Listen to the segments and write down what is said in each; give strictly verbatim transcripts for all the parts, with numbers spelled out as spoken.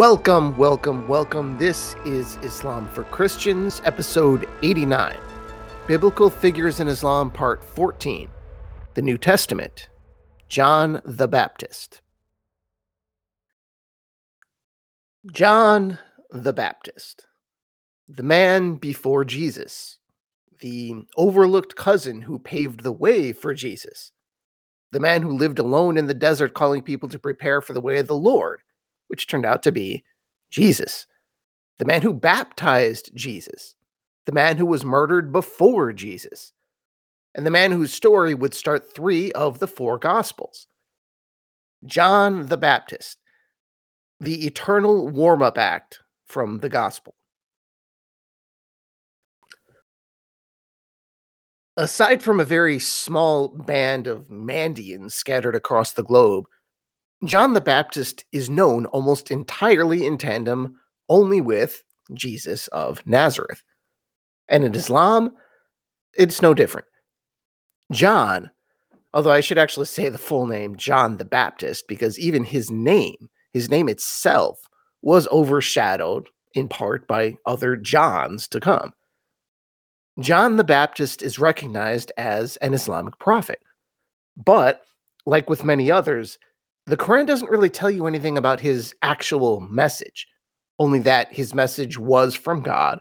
Welcome, welcome, welcome. This is Islam for Christians, episode eighty-nine, Biblical Figures in Islam, part fourteen, the New Testament, John the Baptist. John the Baptist, the man before Jesus, the overlooked cousin who paved the way for Jesus, the man who lived alone in the desert calling people to prepare for the way of the Lord, which turned out to be Jesus, the man who baptized Jesus, the man who was murdered before Jesus, and the man whose story would start three of the four Gospels. John the Baptist, the eternal warm-up act from the Gospel. Aside from a very small band of Mandeans scattered across the globe, John the Baptist is known almost entirely in tandem only with Jesus of Nazareth. And in Islam, it's no different. John, although I should actually say the full name John the Baptist, because even his name, his name itself, was overshadowed in part by other Johns to come. John the Baptist is recognized as an Islamic prophet, but like with many others, the Quran doesn't really tell you anything about his actual message, only that his message was from God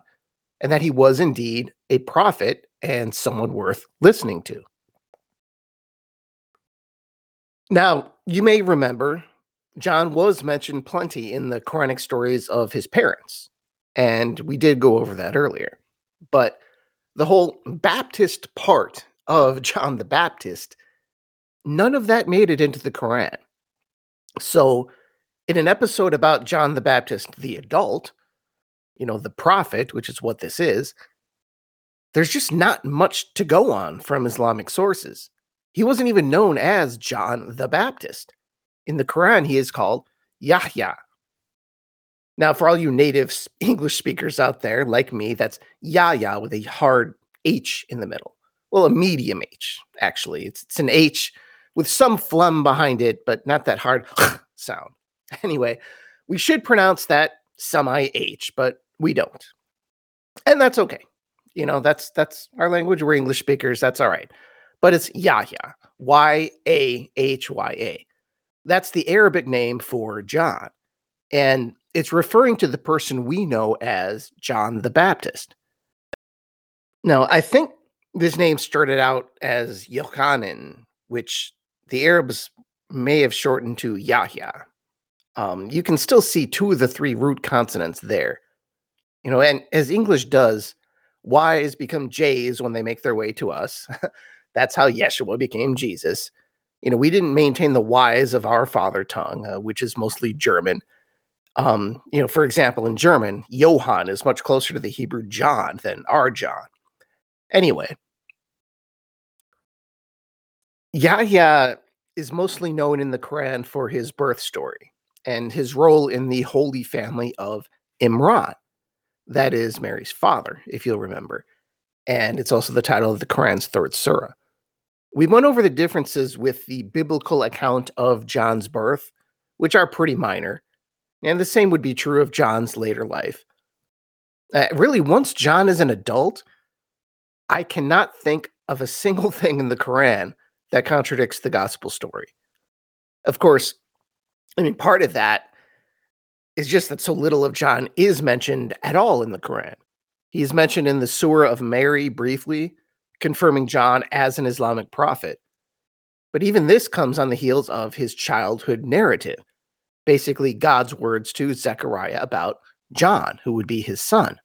and that he was indeed a prophet and someone worth listening to. Now, you may remember John was mentioned plenty in the Quranic stories of his parents, and we did go over that earlier, but the whole Baptist part of John the Baptist, none of that made it into the Quran. So in an episode about John the Baptist, the adult, you know, the prophet, which is what this is, there's just not much to go on from Islamic sources. He wasn't even known as John the Baptist. In the Quran, he is called Yahya. Now, for all you native English speakers out there, like me, that's Yahya with a hard H in the middle. Well, a medium H, actually. It's, it's an H with some phlegm behind it, but not that hard sound. Anyway, we should pronounce that semi-H, but we don't. And that's okay. You know, that's that's our language. We're English speakers. That's all right. But it's Yahya, Y A H Y A. That's the Arabic name for John. And it's referring to the person we know as John the Baptist. Now, I think this name started out as Yohanan, which the Arabs may have shortened to Yahya. Um, you can still see two of the three root consonants there. You know, and as English does, Y's become J's when they make their way to us. That's how Yeshua became Jesus. You know, we didn't maintain the Y's of our father tongue, uh, which is mostly German. Um, you know, for example, in German, Johann is much closer to the Hebrew John than our John. Anyway, Yahya is mostly known in the Quran for his birth story and his role in the holy family of Imran. That is Mary's father, if you'll remember. And it's also the title of the Quran's third surah. We went over the differences with the biblical account of John's birth, which are pretty minor. And the same would be true of John's later life. Uh, really, once John is an adult, I cannot think of a single thing in the Quran that contradicts the gospel story. Of course, I mean, part of that is just that so little of John is mentioned at all in the Quran. He is mentioned in the Surah of Mary briefly, confirming John as an Islamic prophet. But even this comes on the heels of his childhood narrative, basically God's words to Zechariah about John, who would be his son.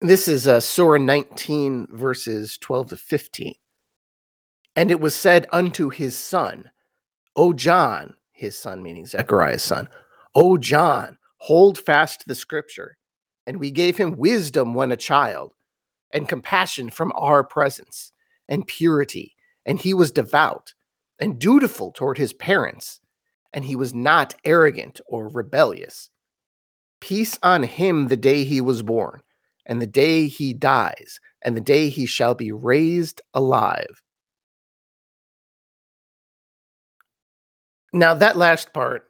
This is uh, Surah nineteen, verses twelve to fifteen. And it was said unto his son, O John, his son meaning Zechariah's son, O John, hold fast the scripture. And we gave him wisdom when a child, and compassion from our presence, and purity. And he was devout and dutiful toward his parents, and he was not arrogant or rebellious. Peace on him the day he was born, and the day he dies, and the day he shall be raised alive. Now that last part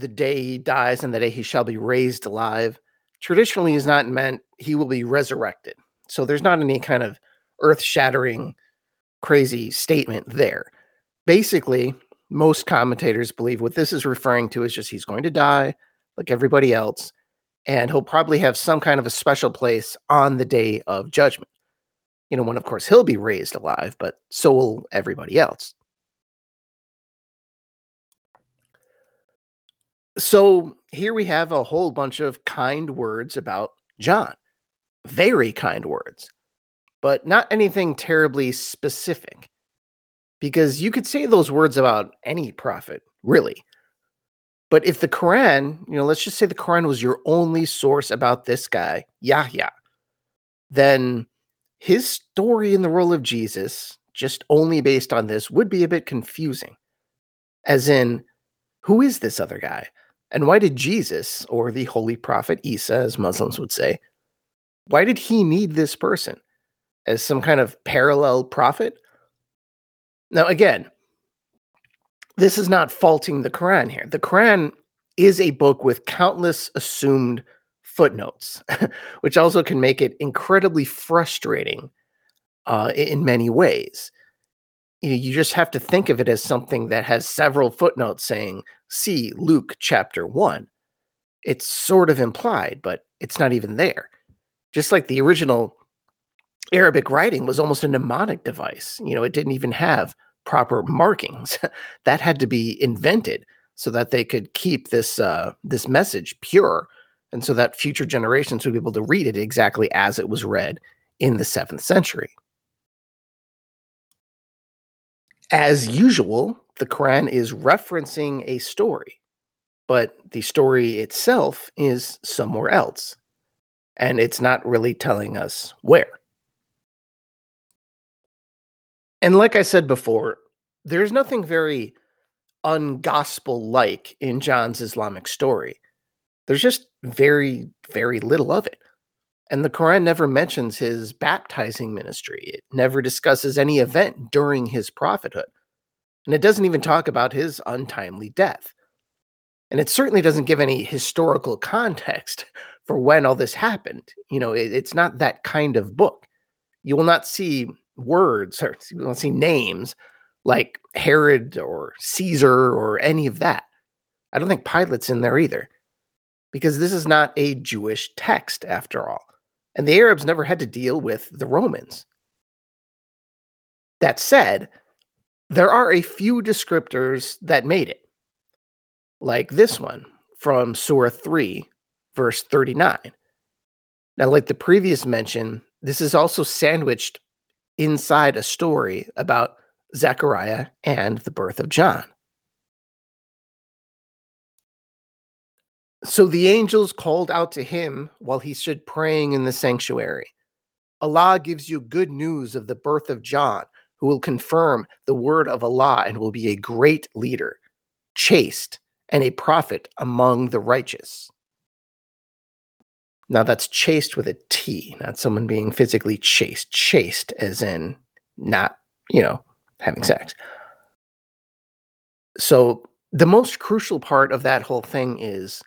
the day he dies and the day he shall be raised alive, traditionally is not meant he will be resurrected. So there's not any kind of earth-shattering, crazy statement there. Basically, most commentators believe what this is referring to is just he's going to die like everybody else, and he'll probably have some kind of a special place on the day of judgment. You know, when, of course, he'll be raised alive, but so will everybody else. So here we have a whole bunch of kind words about John. Very kind words, but not anything terribly specific. Because you could say those words about any prophet, really. But if the Quran, you know, let's just say the Quran was your only source about this guy, Yahya, then his story in the role of Jesus, just only based on this, would be a bit confusing. As in, who is this other guy? And why did Jesus, or the holy prophet Isa, as Muslims would say, why did he need this person? As some kind of parallel prophet? Now, again, this is not faulting the Quran here. The Quran is a book with countless assumed footnotes, which also can make it incredibly frustrating uh, in many ways. You know, you just have to think of it as something that has several footnotes saying, see Luke chapter one. It's sort of implied, but it's not even there. Just like the original Arabic writing was almost a mnemonic device. You know, it didn't even have proper markings. That had to be invented so that they could keep this uh, this message pure, and so that future generations would be able to read it exactly as it was read in the seventh century. As usual, the Quran is referencing a story, but the story itself is somewhere else, and it's not really telling us where. And like I said before, there's nothing very ungospel-like in John's Islamic story. There's just very, very little of it. And the Quran never mentions his baptizing ministry. It never discusses any event during his prophethood. And it doesn't even talk about his untimely death. And it certainly doesn't give any historical context for when all this happened. You know, it, it's not that kind of book. You will not see words, or you don't see names like Herod or Caesar or any of that. I don't think Pilate's in there either, because this is not a Jewish text after all, and the Arabs never had to deal with the Romans. That said, there are a few descriptors that made it, like this one from Surah three, verse thirty-nine. Now, like the previous mention, this is also sandwiched inside a story about Zechariah and the birth of John. So the angels called out to him while he stood praying in the sanctuary. Allah gives you good news of the birth of John, who will confirm the word of Allah and will be a great leader, chaste, and a prophet among the righteous. Now that's chaste with a T, not someone being physically chaste. Chaste as in not, you know, having sex. So the most crucial part of that whole thing is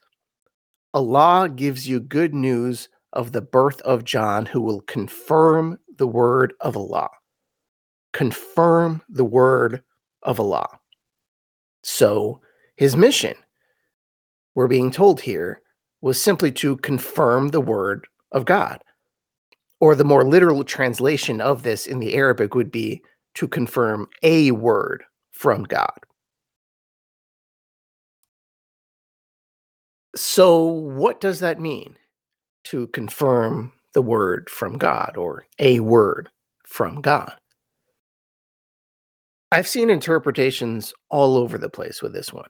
Allah gives you good news of the birth of John, who will confirm the word of Allah. Confirm the word of Allah. So his mission, we're being told here, was simply to confirm the word of God. Or the more literal translation of this in the Arabic would be to confirm a word from God. So what does that mean, to confirm the word from God, or a word from God? I've seen interpretations all over the place with this one.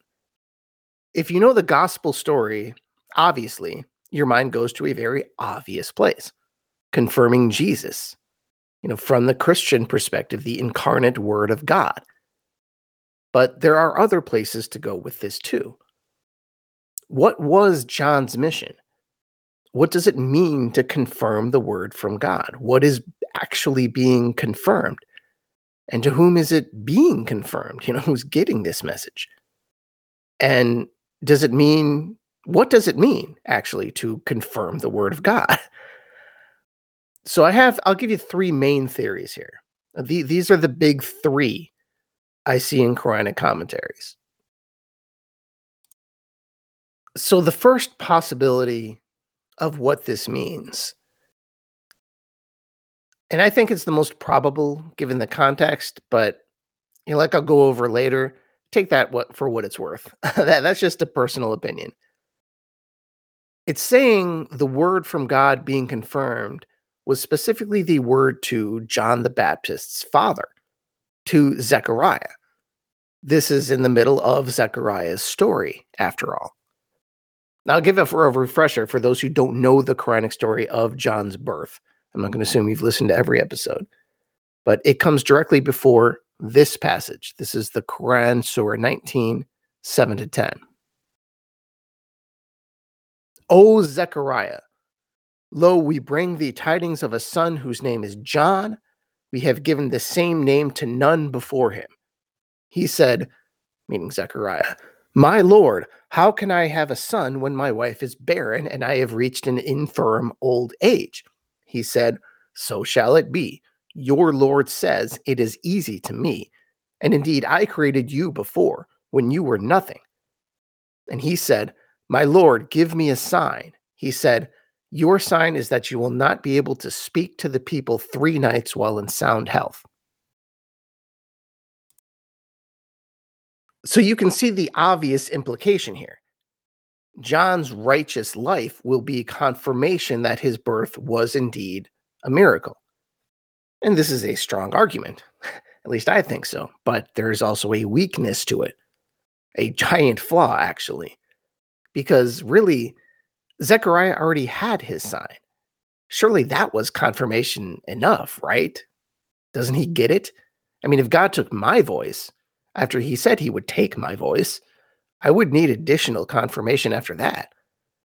If you know the gospel story, obviously, your mind goes to a very obvious place, confirming Jesus, you know, from the Christian perspective, the incarnate word of God. But there are other places to go with this too. What was John's mission? What does it mean to confirm the word from God? What is actually being confirmed? And to whom is it being confirmed? You know, who's getting this message? And does it mean, what does it mean actually to confirm the word of God? So I have, I'll give you three main theories here. The, these are the big three I see in Quranic commentaries. So the first possibility of what this means, and I think it's the most probable given the context, but you know, like I'll go over later, take that what for what it's worth. that, that's just a personal opinion. It's saying the word from God being confirmed was specifically the word to John the Baptist's father, to Zechariah. This is in the middle of Zechariah's story, after all. Now, I'll give it for a refresher for those who don't know the Quranic story of John's birth. I'm not going to assume you've listened to every episode, but it comes directly before this passage. This is the Quran, Surah nineteen, seven to ten. O Zechariah, lo, we bring thee tidings of a son whose name is John. We have given the same name to none before him. He said, meaning Zechariah, my Lord, how can I have a son when my wife is barren and I have reached an infirm old age? He said, so shall it be. Your Lord says, it is easy to me. And indeed, I created you before, when you were nothing. And he said, my Lord, give me a sign. He said, your sign is that you will not be able to speak to the people three nights while in sound health. So you can see the obvious implication here. John's righteous life will be confirmation that his birth was indeed a miracle. And this is a strong argument. At least I think so. But there is also a weakness to it. A giant flaw, actually. Because really, Zechariah already had his sign. Surely that was confirmation enough, right? Doesn't he get it? I mean, if God took my voice, after he said he would take my voice, I would need additional confirmation after that.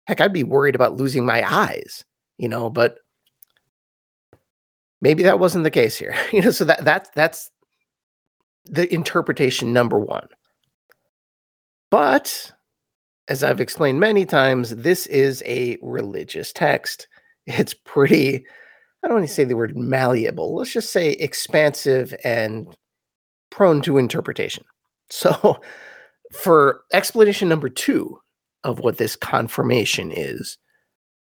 Heck, I'd be worried about losing my eyes, you know, but maybe that wasn't the case here. You know, so that, that that's the interpretation number one. But as I've explained many times, this is a religious text. It's pretty, I don't want to say the word malleable. Let's just say expansive and prone to interpretation. So for explanation number two of what this confirmation is,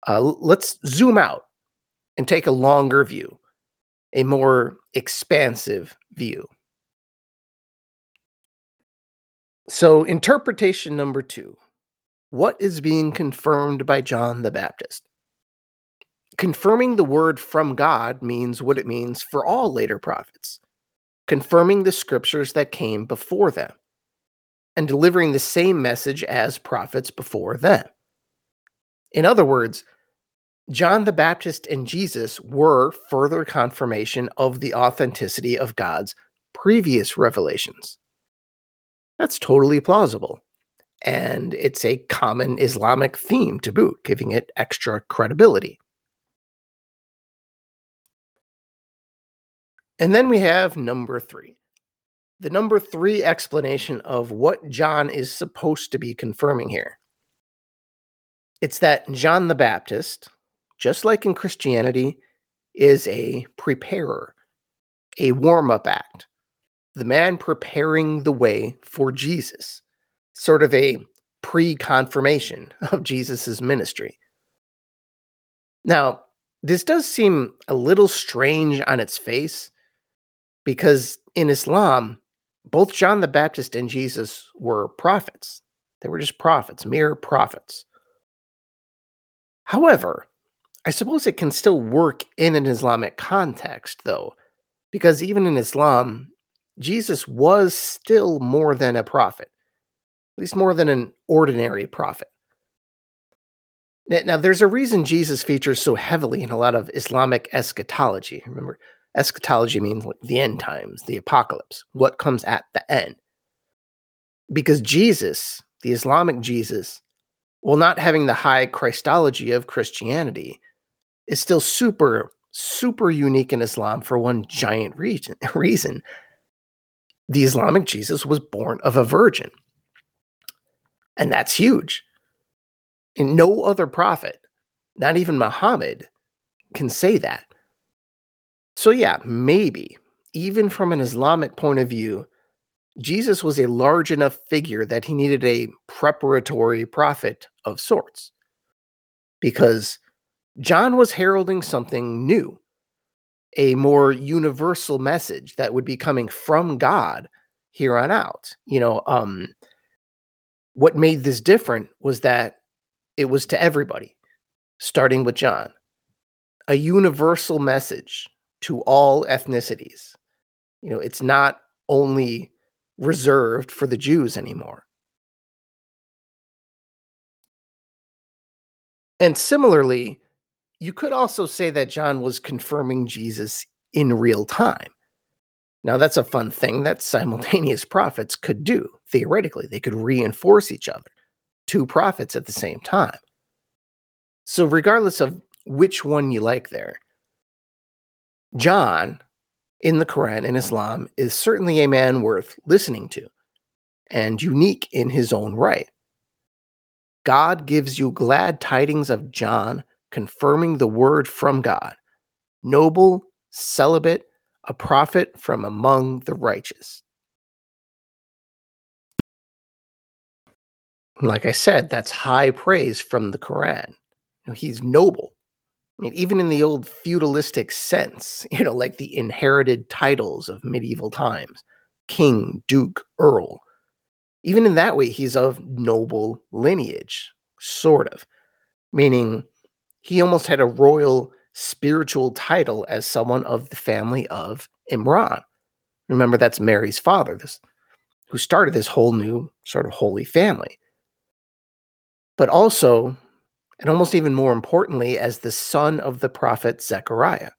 uh, let's zoom out and take a longer view, a more expansive view. So interpretation number two, what is being confirmed by John the Baptist? Confirming the word from God means what it means for all later prophets, confirming the scriptures that came before them, and delivering the same message as prophets before them. In other words, John the Baptist and Jesus were further confirmation of the authenticity of God's previous revelations. That's totally plausible, and it's a common Islamic theme to boot, giving it extra credibility. And then we have number three. The number three explanation of what John is supposed to be confirming here. It's that John the Baptist, just like in Christianity, is a preparer, a warm-up act, the man preparing the way for Jesus, sort of a pre-confirmation of Jesus's ministry. Now, this does seem a little strange on its face, because in Islam, both John the Baptist and Jesus were prophets. They were just prophets, mere prophets. However, I suppose it can still work in an Islamic context, though, because even in Islam, Jesus was still more than a prophet, at least more than an ordinary prophet. Now, there's a reason Jesus features so heavily in a lot of Islamic eschatology. Remember, eschatology means the end times, the apocalypse, what comes at the end. Because Jesus, the Islamic Jesus, while not having the high Christology of Christianity, is still super, super unique in Islam for one giant reason. The Islamic Jesus was born of a virgin. And that's huge. And no other prophet, not even Muhammad, can say that. So yeah, maybe, even from an Islamic point of view, Jesus was a large enough figure that he needed a preparatory prophet of sorts. Because John was heralding something new, a more universal message that would be coming from God here on out. You know, um, what made this different was that it was to everybody, starting with John, a universal message to all ethnicities. You know, it's not only reserved for the Jews anymore. And similarly, you could also say that John was confirming Jesus in real time. Now, that's a fun thing that simultaneous prophets could do. Theoretically, they could reinforce each other, two prophets at the same time. So regardless of which one you like there, John, in the Quran and Islam, is certainly a man worth listening to and unique in his own right. God gives you glad tidings of John, confirming the word from God, noble, celibate, a prophet from among the righteous. Like I said, that's high praise from the Quran. You know, he's noble. I mean, even in the old feudalistic sense, you know, like the inherited titles of medieval times, king, duke, earl. Even in that way, he's of noble lineage, sort of. Meaning, he almost had a royal spiritual title as someone of the family of Imran. Remember, that's Mary's father, this, who started this whole new sort of holy family. But also, and almost even more importantly, as the son of the prophet Zechariah.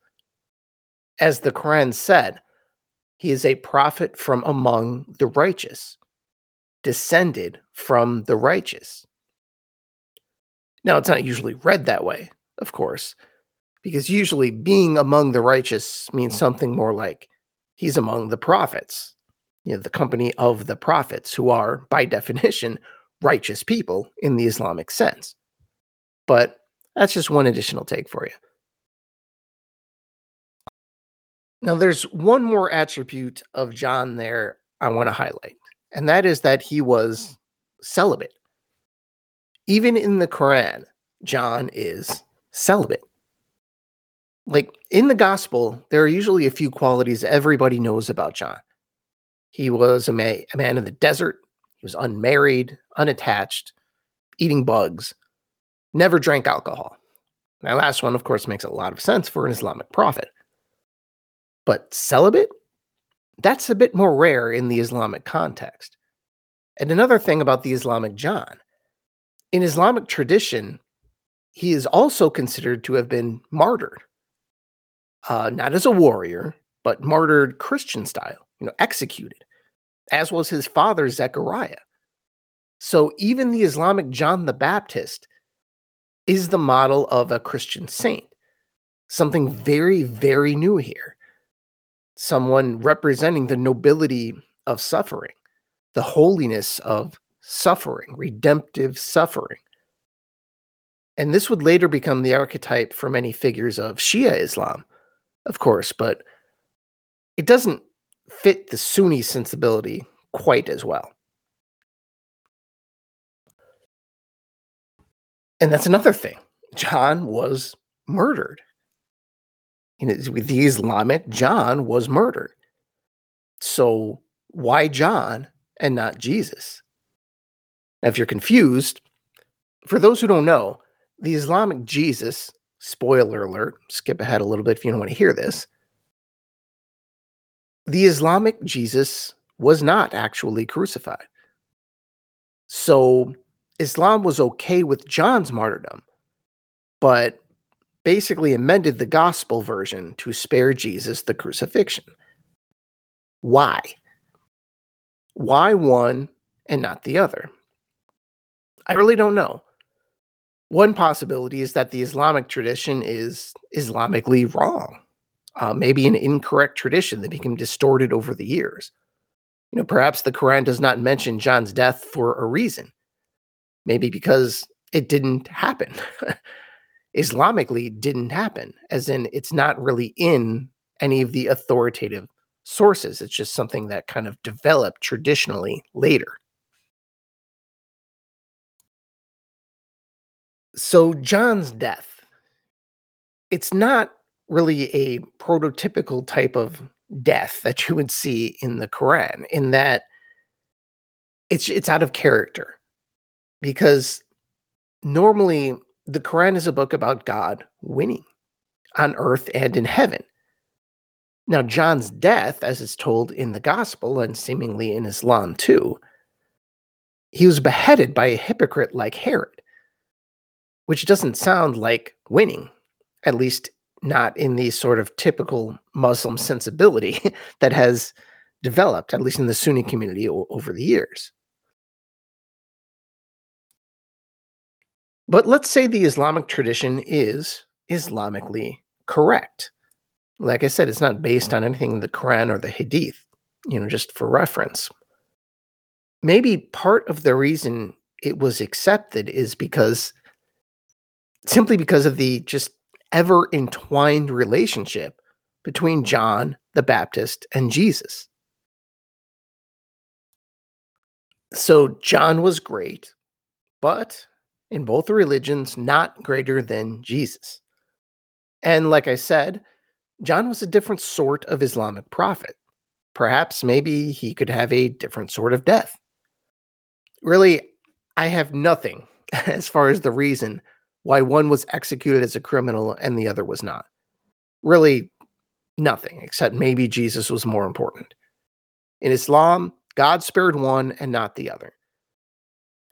As the Quran said, he is a prophet from among the righteous, descended from the righteous. Now, it's not usually read that way, of course, because usually being among the righteous means something more like he's among the prophets, you know, the company of the prophets, who are, by definition, righteous people in the Islamic sense. But that's just one additional take for you. Now, there's one more attribute of John there I want to highlight, and that is that he was celibate. Even in the Quran, John is celibate. Like, in the gospel, there are usually a few qualities everybody knows about John. He was a, ma- a man in the desert. He was unmarried, unattached, eating bugs. Never drank alcohol. That last one, of course, makes a lot of sense for an Islamic prophet. But celibate? That's a bit more rare in the Islamic context. And another thing about the Islamic John. In Islamic tradition, he is also considered to have been martyred. Uh, not as a warrior, but martyred Christian style, you know, executed, as was his father, Zechariah. So even the Islamic John the Baptist is the model of a Christian saint. Something very, very new here. Someone representing the nobility of suffering, the holiness of suffering, redemptive suffering. And this would later become the archetype for many figures of Shia Islam, of course, but it doesn't fit the Sunni sensibility quite as well. And that's another thing. John was murdered. You know, the Islamic John was murdered. So why John and not Jesus? Now, if you're confused, for those who don't know, the Islamic Jesus, spoiler alert, skip ahead a little bit if you don't want to hear this. The Islamic Jesus was not actually crucified. So Islam was okay with John's martyrdom, but basically amended the gospel version to spare Jesus the crucifixion. Why? Why one and not the other? I really don't know. One possibility is that the Islamic tradition is Islamically wrong. Uh, maybe an incorrect tradition that became distorted over the years. You know, perhaps the Quran does not mention John's death for a reason. Maybe because it didn't happen. Islamically didn't happen, as in it's not really in any of the authoritative sources. It's just something that kind of developed traditionally later. So John's death, it's not really a prototypical type of death that you would see in the Quran, in that it's it's out of character, because normally the Quran is a book about God winning on earth and in heaven. Now, John's death, as it's told in the gospel and seemingly in Islam too, he was beheaded by a hypocrite like Herod, which doesn't sound like winning, at least not in the sort of typical Muslim sensibility that has developed, at least in the Sunni community o- over the years. But let's say the Islamic tradition is Islamically correct. Like I said, it's not based on anything in the Quran or the Hadith, you know, just for reference. Maybe part of the reason it was accepted is because, simply because of the just ever entwined relationship between John the Baptist and Jesus. So John was great, but in both religions, not greater than Jesus. And like I said, John was a different sort of Islamic prophet. Perhaps maybe he could have a different sort of death. Really, I have nothing as far as the reason why one was executed as a criminal and the other was not. Really, nothing, except maybe Jesus was more important. In Islam, God spared one and not the other.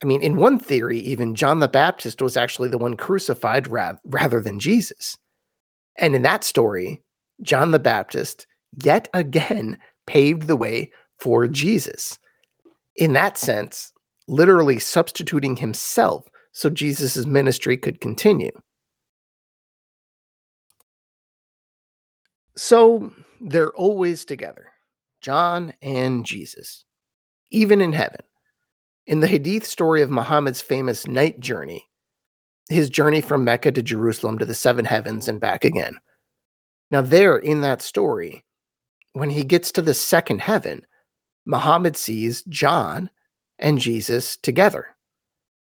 I mean, in one theory, even John the Baptist was actually the one crucified ra- rather than Jesus. And in that story, John the Baptist yet again paved the way for Jesus. In that sense, literally substituting himself so Jesus' ministry could continue. So they're always together, John and Jesus, even in heaven. In the Hadith story of Muhammad's famous night journey, his journey from Mecca to Jerusalem to the seven heavens and back again. Now there in that story, when he gets to the second heaven, Muhammad sees John and Jesus together.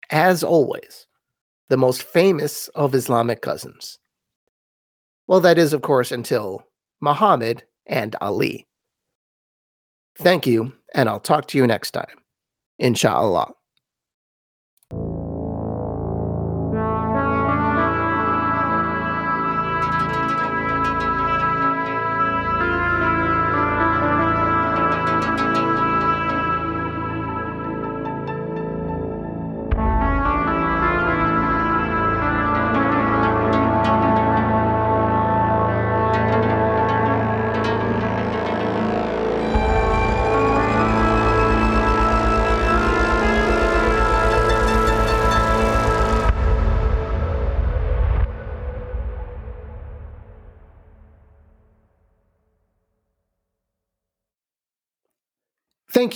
As always, the most famous of Islamic cousins. Well, that is, of course, until Muhammad and Ali. Thank you, and I'll talk to you next time. Inshallah. Thank